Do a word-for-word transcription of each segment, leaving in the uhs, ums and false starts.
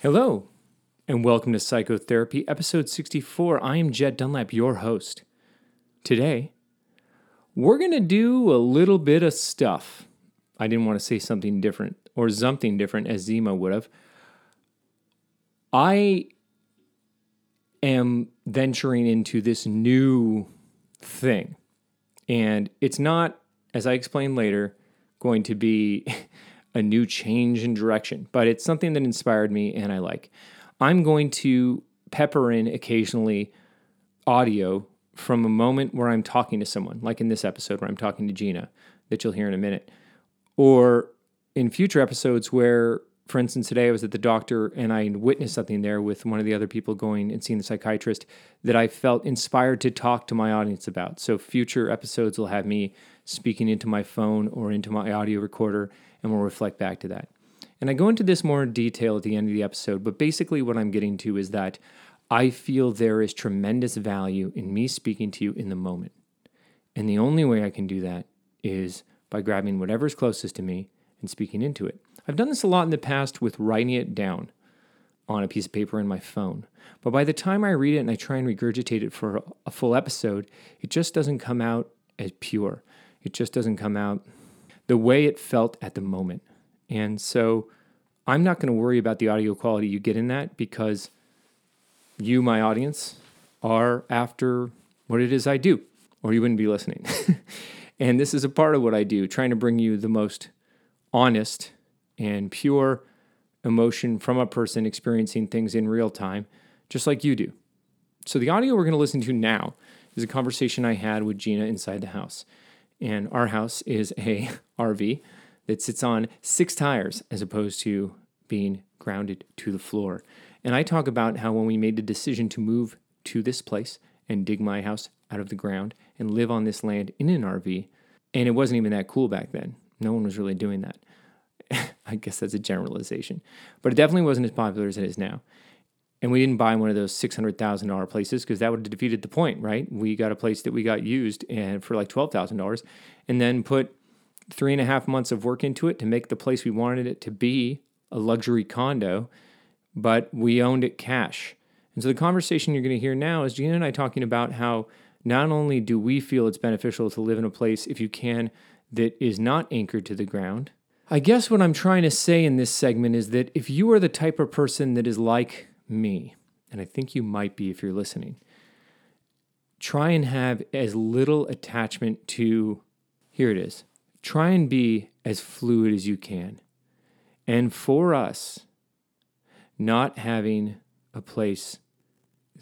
Hello, and welcome to Psychotherapy, episode sixty-four. I am Jed Dunlap, your host. Today, we're going to do a little bit of stuff. I didn't want to say something different, or something different, as Zima would have. I am venturing into this new thing, and it's not, as I explain later, going to be a new change in direction, but it's something that inspired me and I like. I'm going to pepper in occasionally audio from a moment where I'm talking to someone, like in this episode where I'm talking to Gina, that you'll hear in a minute, or in future episodes where, for instance, today I was at the doctor and I witnessed something there with one of the other people going and seeing the psychiatrist that I felt inspired to talk to my audience about. So future episodes will have me speaking into my phone or into my audio recorder, and we'll reflect back to that. And I go into this more in detail at the end of the episode, but basically what I'm getting to is that I feel there is tremendous value in me speaking to you in the moment. And the only way I can do that is by grabbing whatever's closest to me and speaking into it. I've done this a lot in the past with writing it down on a piece of paper in my phone. But by the time I read it and I try and regurgitate it for a full episode, it just doesn't come out as pure. It just doesn't come out the way it felt at the moment. And so I'm not going to worry about the audio quality you get in that, because you, my audience, are after what it is I do, or you wouldn't be listening. And this is a part of what I do, trying to bring you the most honest and pure emotion from a person experiencing things in real time, just like you do. So the audio we're going to listen to now is a conversation I had with Gina inside the house. And our house is a R V that sits on six tires as opposed to being grounded to the floor. And I talk about how when we made the decision to move to this place and dig my house out of the ground and live on this land in an R V, and it wasn't even that cool back then. No one was really doing that. I guess that's a generalization. But it definitely wasn't as popular as it is now. And we didn't buy one of those six hundred thousand dollars places, because that would have defeated the point, right? We got a place that we got used and for like twelve thousand dollars, and then put three and a half months of work into it to make the place we wanted it to be a luxury condo, but we owned it cash. And so the conversation you're going to hear now is Gina and I talking about how not only do we feel it's beneficial to live in a place, if you can, that is not anchored to the ground. I guess what I'm trying to say in this segment is that if you are the type of person that is like me, and I think you might be if you're listening, try and have as little attachment to, here it is, try and be as fluid as you can. And for us, not having a place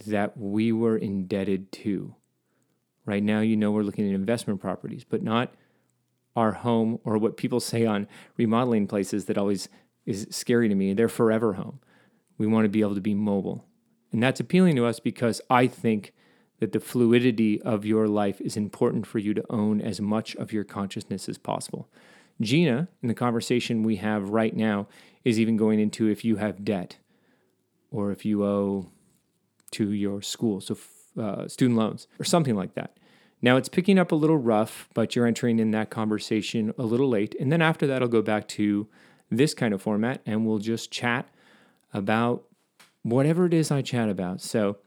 that we were indebted to. Right now, you know, we're looking at investment properties, but not our home, or what people say on remodeling places that always is scary to me, their forever home. We want to be able to be mobile. And that's appealing to us because I think that the fluidity of your life is important for you to own as much of your consciousness as possible. Gina, in the conversation we have right now, is even going into if you have debt or if you owe to your school, so uh, student loans or something like that. Now, it's picking up a little rough, but you're entering in that conversation a little late. And then after that, I'll go back to this kind of format and we'll just chat about whatever it is I chat about. So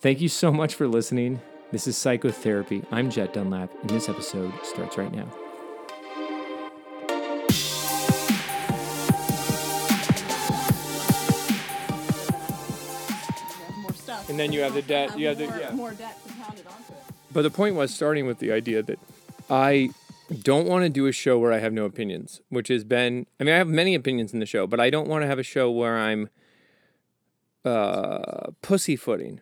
thank you so much for listening. This is Psychotherapy. I'm Jed Dunlap, and this episode starts right now. More stuff. And then you have the debt. You have more, the, yeah. more debt compounded onto it. But the point was starting with the idea that I don't want to do a show where I have no opinions, which has been, I mean, I have many opinions in the show, but I don't want to have a show where I'm uh, pussyfooting,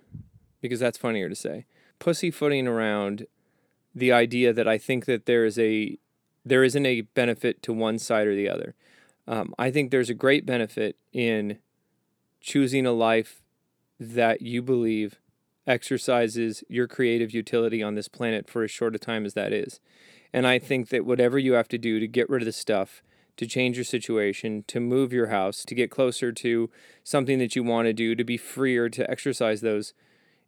because that's funnier to say, pussyfooting around the idea that I think that there is a, there isn't a benefit to one side or the other. Um, I think there's a great benefit in choosing a life that you believe exercises your creative utility on this planet for as short a time as that is. And I think that whatever you have to do to get rid of the stuff, to change your situation, to move your house, to get closer to something that you want to do, to be freer, to exercise those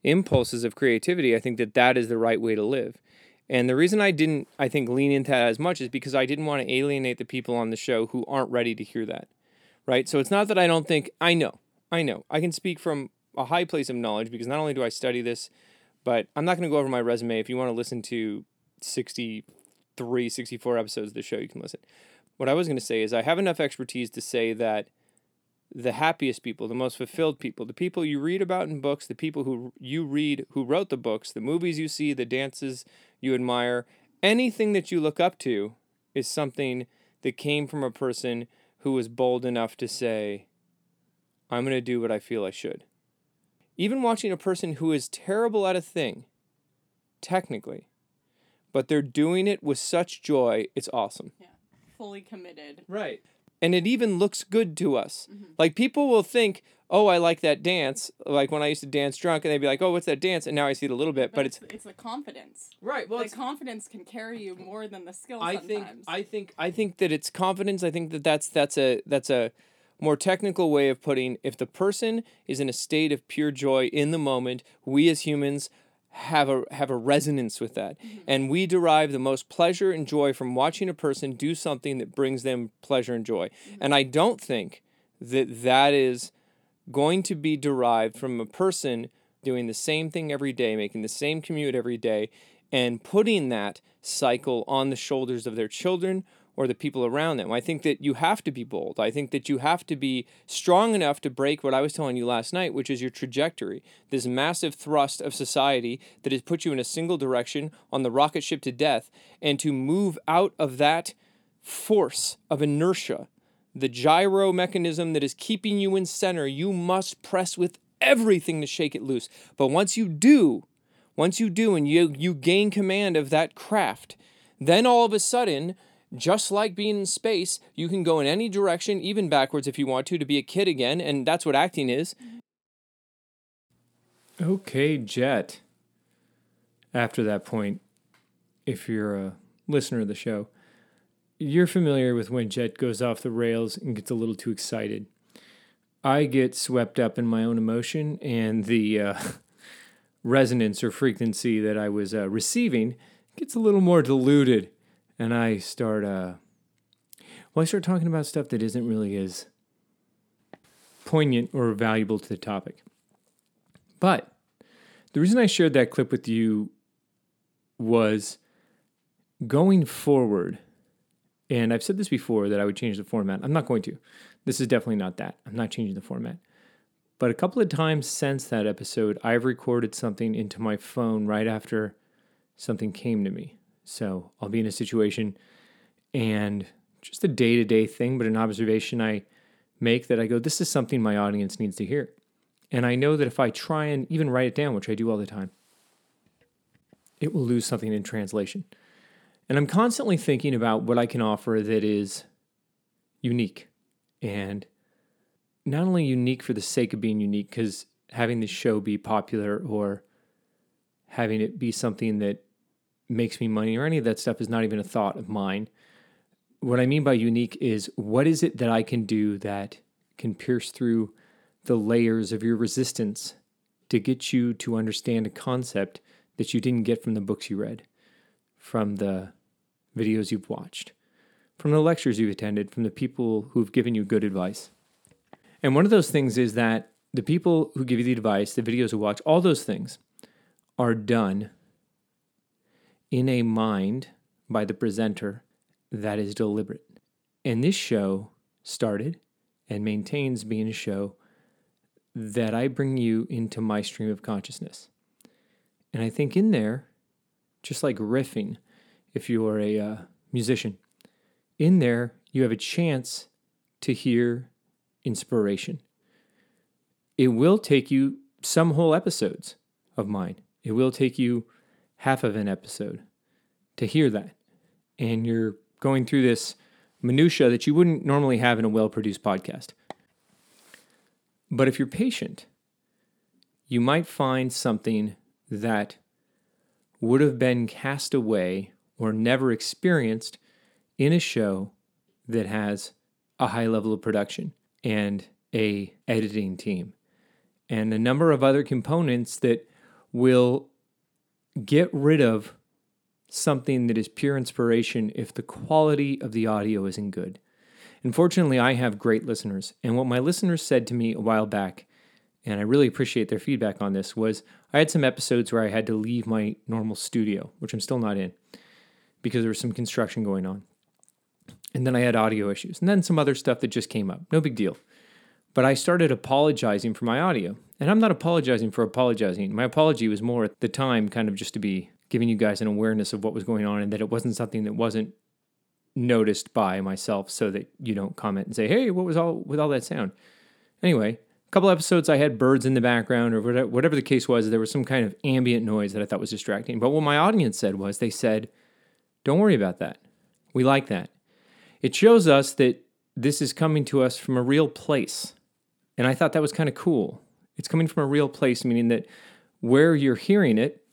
impulses of creativity, I think that that is the right way to live. And the reason I didn't, I think, lean into that as much is because I didn't want to alienate the people on the show who aren't ready to hear that, right? So it's not that I don't think, I know, I know. I can speak from a high place of knowledge because not only do I study this, but I'm not going to go over my resume. If you want to listen to sixty-three, sixty-four episodes of the show, you can listen. What I was going to say is I have enough expertise to say that the happiest people, the most fulfilled people, the people you read about in books, the people who you read who wrote the books, the movies you see, the dances you admire, anything that you look up to is something that came from a person who was bold enough to say, I'm going to do what I feel I should. Even watching a person who is terrible at a thing, technically, but they're doing it with such joy, it's awesome. Yeah, fully committed. Right. And it even looks good to us. Mm-hmm. Like, people will think, oh, I like that dance. Like, when I used to dance drunk, and they'd be like, oh, what's that dance? And now I see it a little bit, but, but it's... It's the confidence. Right, well, The it's, confidence can carry you more than the skill I sometimes. Think, I, think, I think that it's confidence. I think that that's, that's a... That's a more technical way of putting, if the person is in a state of pure joy in the moment, we as humans have a have a resonance with that. Mm-hmm. And we derive the most pleasure and joy from watching a person do something that brings them pleasure and joy. Mm-hmm. And I don't think that that is going to be derived from a person doing the same thing every day, making the same commute every day, and putting that cycle on the shoulders of their children or the people around them. I think that you have to be bold. I think that you have to be strong enough to break what I was telling you last night, which is your trajectory, this massive thrust of society that has put you in a single direction on the rocket ship to death, and to move out of that force of inertia, the gyro mechanism that is keeping you in center. You must press with everything to shake it loose. But once you do, once you do and you, you gain command of that craft, then all of a sudden, just like being in space, you can go in any direction, even backwards if you want to, to be a kid again, and that's what acting is. Okay, Jet. After that point, if you're a listener of the show, you're familiar with when Jet goes off the rails and gets a little too excited. I get swept up in my own emotion and the uh, resonance or frequency that I was uh, receiving gets a little more diluted. And I start, uh, well, I start talking about stuff that isn't really as poignant or valuable to the topic. But the reason I shared that clip with you was going forward, and I've said this before that I would change the format. I'm not going to. This is definitely not that. I'm not changing the format. But a couple of times since that episode, I've recorded something into my phone right after something came to me. So I'll be in a situation and just a day-to-day thing, but an observation I make that I go, this is something my audience needs to hear. And I know that if I try and even write it down, which I do all the time, it will lose something in translation. And I'm constantly thinking about what I can offer that is unique. And not only unique for the sake of being unique, because having the show be popular or having it be something that makes me money or any of that stuff is not even a thought of mine. What I mean by unique is, what is it that I can do that can pierce through the layers of your resistance to get you to understand a concept that you didn't get from the books you read, from the videos you've watched, from the lectures you've attended, from the people who've given you good advice. And one of those things is that the people who give you the advice, the videos you watch, all those things are done in a mind by the presenter that is deliberate. And this show started and maintains being a show that I bring you into my stream of consciousness. And I think in there, just like riffing, if you are a uh, musician, in there you have a chance to hear inspiration. It will take you some whole episodes of mine. It will take you half of an episode to hear that. And you're going through this minutia that you wouldn't normally have in a well-produced podcast. But if you're patient, you might find something that would have been cast away or never experienced in a show that has a high level of production and a editing team and a number of other components that will get rid of something that is pure inspiration if the quality of the audio isn't good. And fortunately, I have great listeners. And what my listeners said to me a while back, and I really appreciate their feedback on this, was I had some episodes where I had to leave my normal studio, which I'm still not in, because there was some construction going on. And then I had audio issues. And then some other stuff that just came up. No big deal. But I started apologizing for my audio. And I'm not apologizing for apologizing. My apology was more at the time kind of just to be giving you guys an awareness of what was going on and that it wasn't something that wasn't noticed by myself so that you don't comment and say, hey, what was all with all that sound? Anyway, a couple episodes I had birds in the background or whatever the case was, there was some kind of ambient noise that I thought was distracting. But what my audience said was they said, don't worry about that. We like that. It shows us that this is coming to us from a real place. And I thought that was kind of cool. It's coming from a real place, meaning that where you're hearing it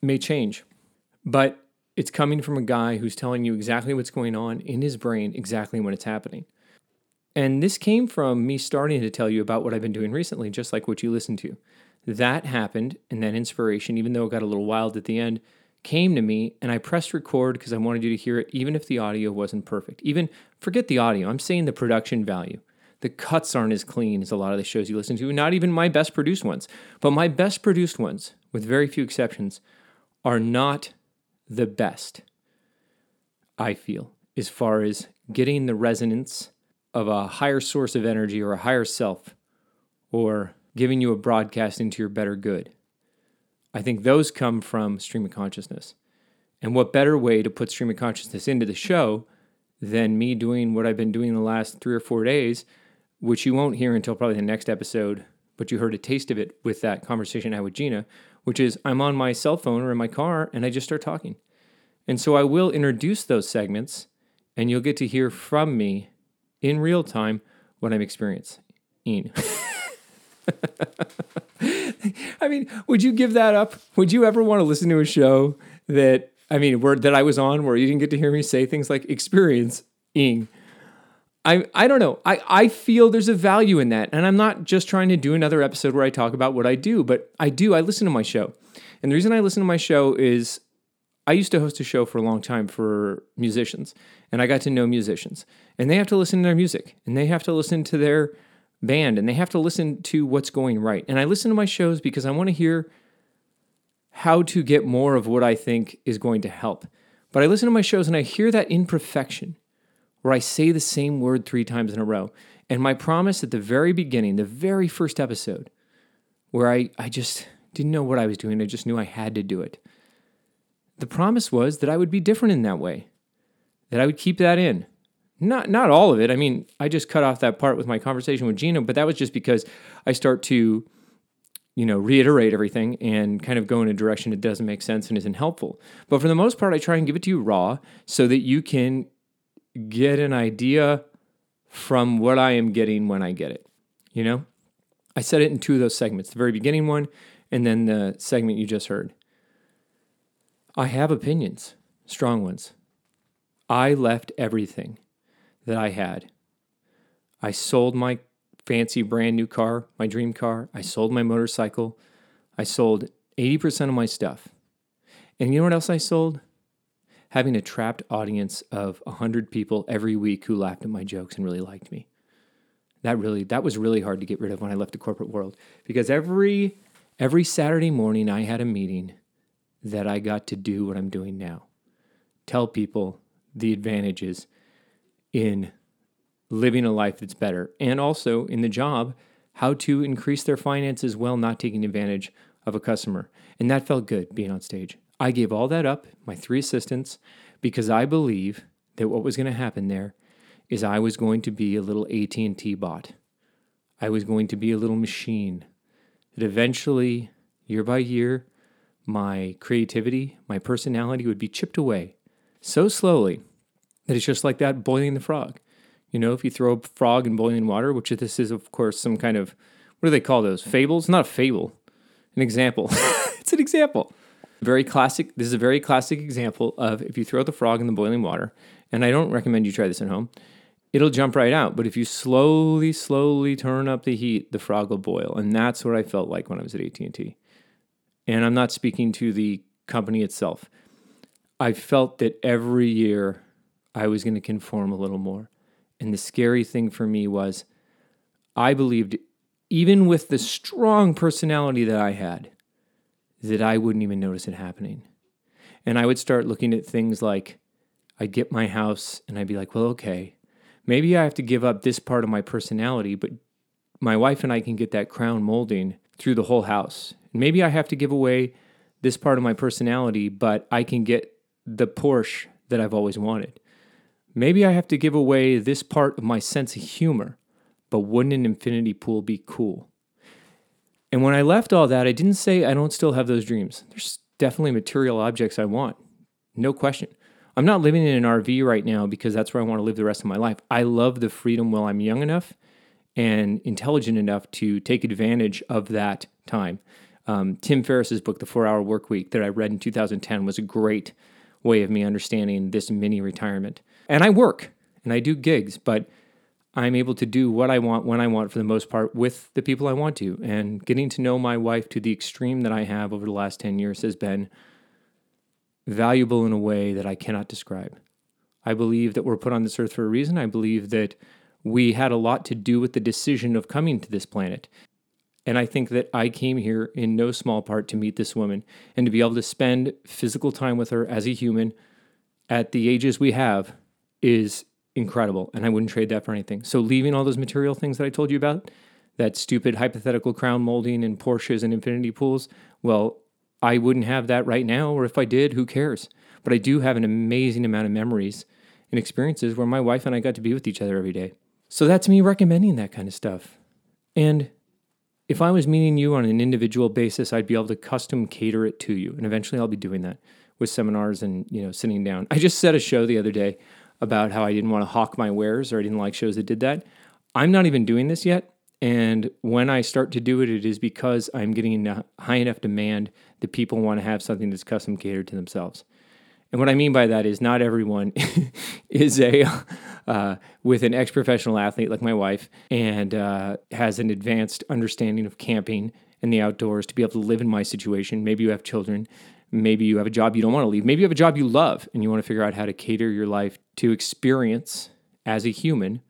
may change. But it's coming from a guy who's telling you exactly what's going on in his brain, exactly when it's happening. And this came from me starting to tell you about what I've been doing recently, just like what you listened to. That happened, and that inspiration, even though it got a little wild at the end, came to me, and I pressed record because I wanted you to hear it, even if the audio wasn't perfect. Even, forget the audio, I'm saying the production value. The cuts aren't as clean as a lot of the shows you listen to, not even my best produced ones. But my best produced ones, with very few exceptions, are not the best, I feel, as far as getting the resonance of a higher source of energy or a higher self or giving you a broadcast into your better good. I think those come from stream of consciousness. And what better way to put stream of consciousness into the show than me doing what I've been doing the last three or four days, which you won't hear until probably the next episode, but you heard a taste of it with that conversation I had with Gina, which is I'm on my cell phone or in my car and I just start talking. And so I will introduce those segments and you'll get to hear from me in real time what I'm experiencing. I mean, would you give that up? Would you ever want to listen to a show that, I mean, where, that I was on where you didn't get to hear me say things like experience-ing? I, I don't know. I, I feel there's a value in that. And I'm not just trying to do another episode where I talk about what I do, but I do. I listen to my show. And the reason I listen to my show is I used to host a show for a long time for musicians, and I got to know musicians. And they have to listen to their music, and they have to listen to their band, and they have to listen to what's going right. And I listen to my shows because I want to hear how to get more of what I think is going to help. But I listen to my shows, and I hear that imperfection, where I say the same word three times in a row. And my promise at the very beginning, the very first episode, where I, I just didn't know what I was doing, I just knew I had to do it. The promise was that I would be different in that way, that I would keep that in. Not not all of it. I mean, I just cut off that part with my conversation with Gina, but that was just because I start to, you know, reiterate everything and kind of go in a direction that doesn't make sense and isn't helpful. But for the most part, I try and give it to you raw so that you can get an idea from what I am getting when I get it, you know? I said it in two of those segments, the very beginning one and then the segment you just heard. I have opinions, strong ones. I left everything that I had. I sold my fancy brand new car, my dream car. I sold my motorcycle. I sold eighty percent of my stuff. And you know what else I sold? Having a trapped audience of one hundred people every week who laughed at my jokes and really liked me. That really, that was really hard to get rid of when I left the corporate world, because every every Saturday morning I had a meeting that I got to do what I'm doing now. Tell people the advantages in living a life that's better, and also in the job, how to increase their finances while not taking advantage of a customer. And that felt good, being on stage. I gave all that up, my three assistants, because I believe that what was going to happen there is I was going to be a little A T and T bot. I was going to be a little machine that eventually, year by year, my creativity, my personality would be chipped away so slowly that it's just like that boiling the frog. You know, if you throw a frog in boiling water, which this is, of course, some kind of, what do they call those? Fables? Not a fable. An example. It's an example. Very classic. This is a very classic example of if you throw the frog in the boiling water, and I don't recommend you try this at home, it'll jump right out. But if you slowly, slowly turn up the heat, the frog will boil. And that's what I felt like when I was at A T and T. And I'm not speaking to the company itself. I felt that every year I was going to conform a little more And the scary thing for me was I believed, even with the strong personality that I had, that I wouldn't even notice it happening. And I would start looking at things like, I'd get my house and I'd be like, well, okay, maybe I have to give up this part of my personality, but my wife and I can get that crown molding through the whole house. Maybe I have to give away this part of my personality, but I can get the Porsche that I've always wanted. Maybe I have to give away this part of my sense of humor, but wouldn't an infinity pool be cool? And when I left all that, I didn't say I don't still have those dreams. There's definitely material objects I want, no question. I'm not living in an R V right now because that's where I want to live the rest of my life. I love the freedom while I'm young enough and intelligent enough to take advantage of that time. Um, Tim Ferriss's book, The four-Hour Workweek, that I read in two thousand ten was a great way of me understanding this mini retirement. And I work, and I do gigs, but I'm able to do what I want, when I want, for the most part, with the people I want to. And getting to know my wife to the extreme that I have over the last ten years has been valuable in a way that I cannot describe. I believe that we're put on this earth for a reason. I believe that we had a lot to do with the decision of coming to this planet. And I think that I came here in no small part to meet this woman and to be able to spend physical time with her as a human at the ages we have is incredible. And I wouldn't trade that for anything. So leaving all those material things that I told you about, that stupid hypothetical crown molding and Porsches and infinity pools, well, I wouldn't have that right now, or if I did, who cares? But I do have an amazing amount of memories and experiences where my wife and I got to be with each other every day. So that's me recommending that kind of stuff. And if I was meeting you on an individual basis, I'd be able to custom cater it to you. And eventually I'll be doing that with seminars and, you know, sitting down. I just said a show the other day about how I didn't want to hawk my wares, or I didn't like shows that did that. I'm not even doing this yet. And when I start to do it, it is because I'm getting in high enough demand that people want to have something that's custom catered to themselves. And what I mean by that is not everyone is a, uh, with an ex-professional athlete like my wife and uh, has an advanced understanding of camping and the outdoors to be able to live in my situation. Maybe you have children. Maybe you have a job you don't want to leave. Maybe you have a job you love and you want to figure out how to cater your life to experience, as a human,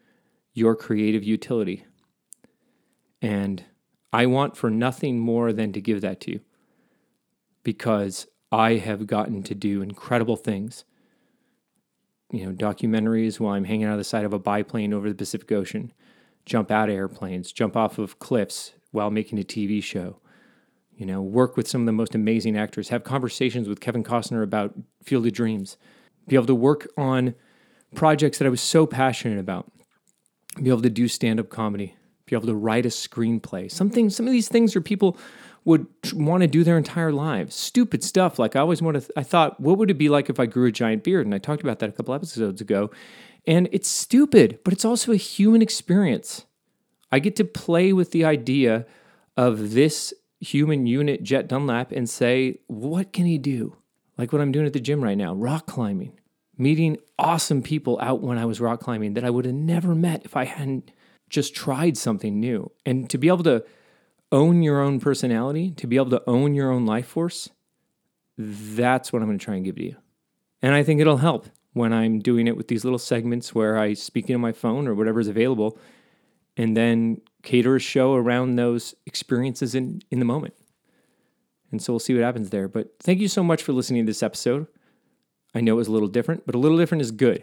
your creative utility. And I want for nothing more than to give that to you, because I have gotten to do incredible things. You know, documentaries while I'm hanging out of the side of a biplane over the Pacific Ocean, jump out of airplanes, jump off of cliffs while making a T V show, you know, work with some of the most amazing actors, have conversations with Kevin Costner about Field of Dreams, be able to work on projects that I was so passionate about, be able to do stand-up comedy, be able to write a screenplay. Something, some of these things are people would want to do their entire lives. Stupid stuff. Like I always want to, th- I thought, what would it be like if I grew a giant beard? And I talked about that a couple episodes ago. And it's stupid, but it's also a human experience. I get to play with the idea of this human unit, Jed Dunlap, and say, what can he do? Like what I'm doing at the gym right now, rock climbing. Meeting awesome people out when I was rock climbing that I would have never met if I hadn't just tried something new. And to be able to own your own personality, to be able to own your own life force, that's what I'm going to try and give to you. And I think it'll help when I'm doing it with these little segments where I speak into my phone or whatever's available and then cater a show around those experiences in, in the moment. And so we'll see what happens there. But thank you so much for listening to this episode. I know it was a little different, but a little different is good.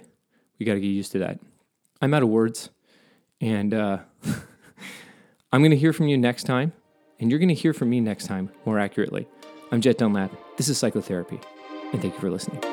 We got to get used to that. I'm out of words. And uh, I'm going to hear from you next time, and you're going to hear from me next time, more accurately. I'm Jed Dunlap. This is Psychotherapy, and thank you for listening.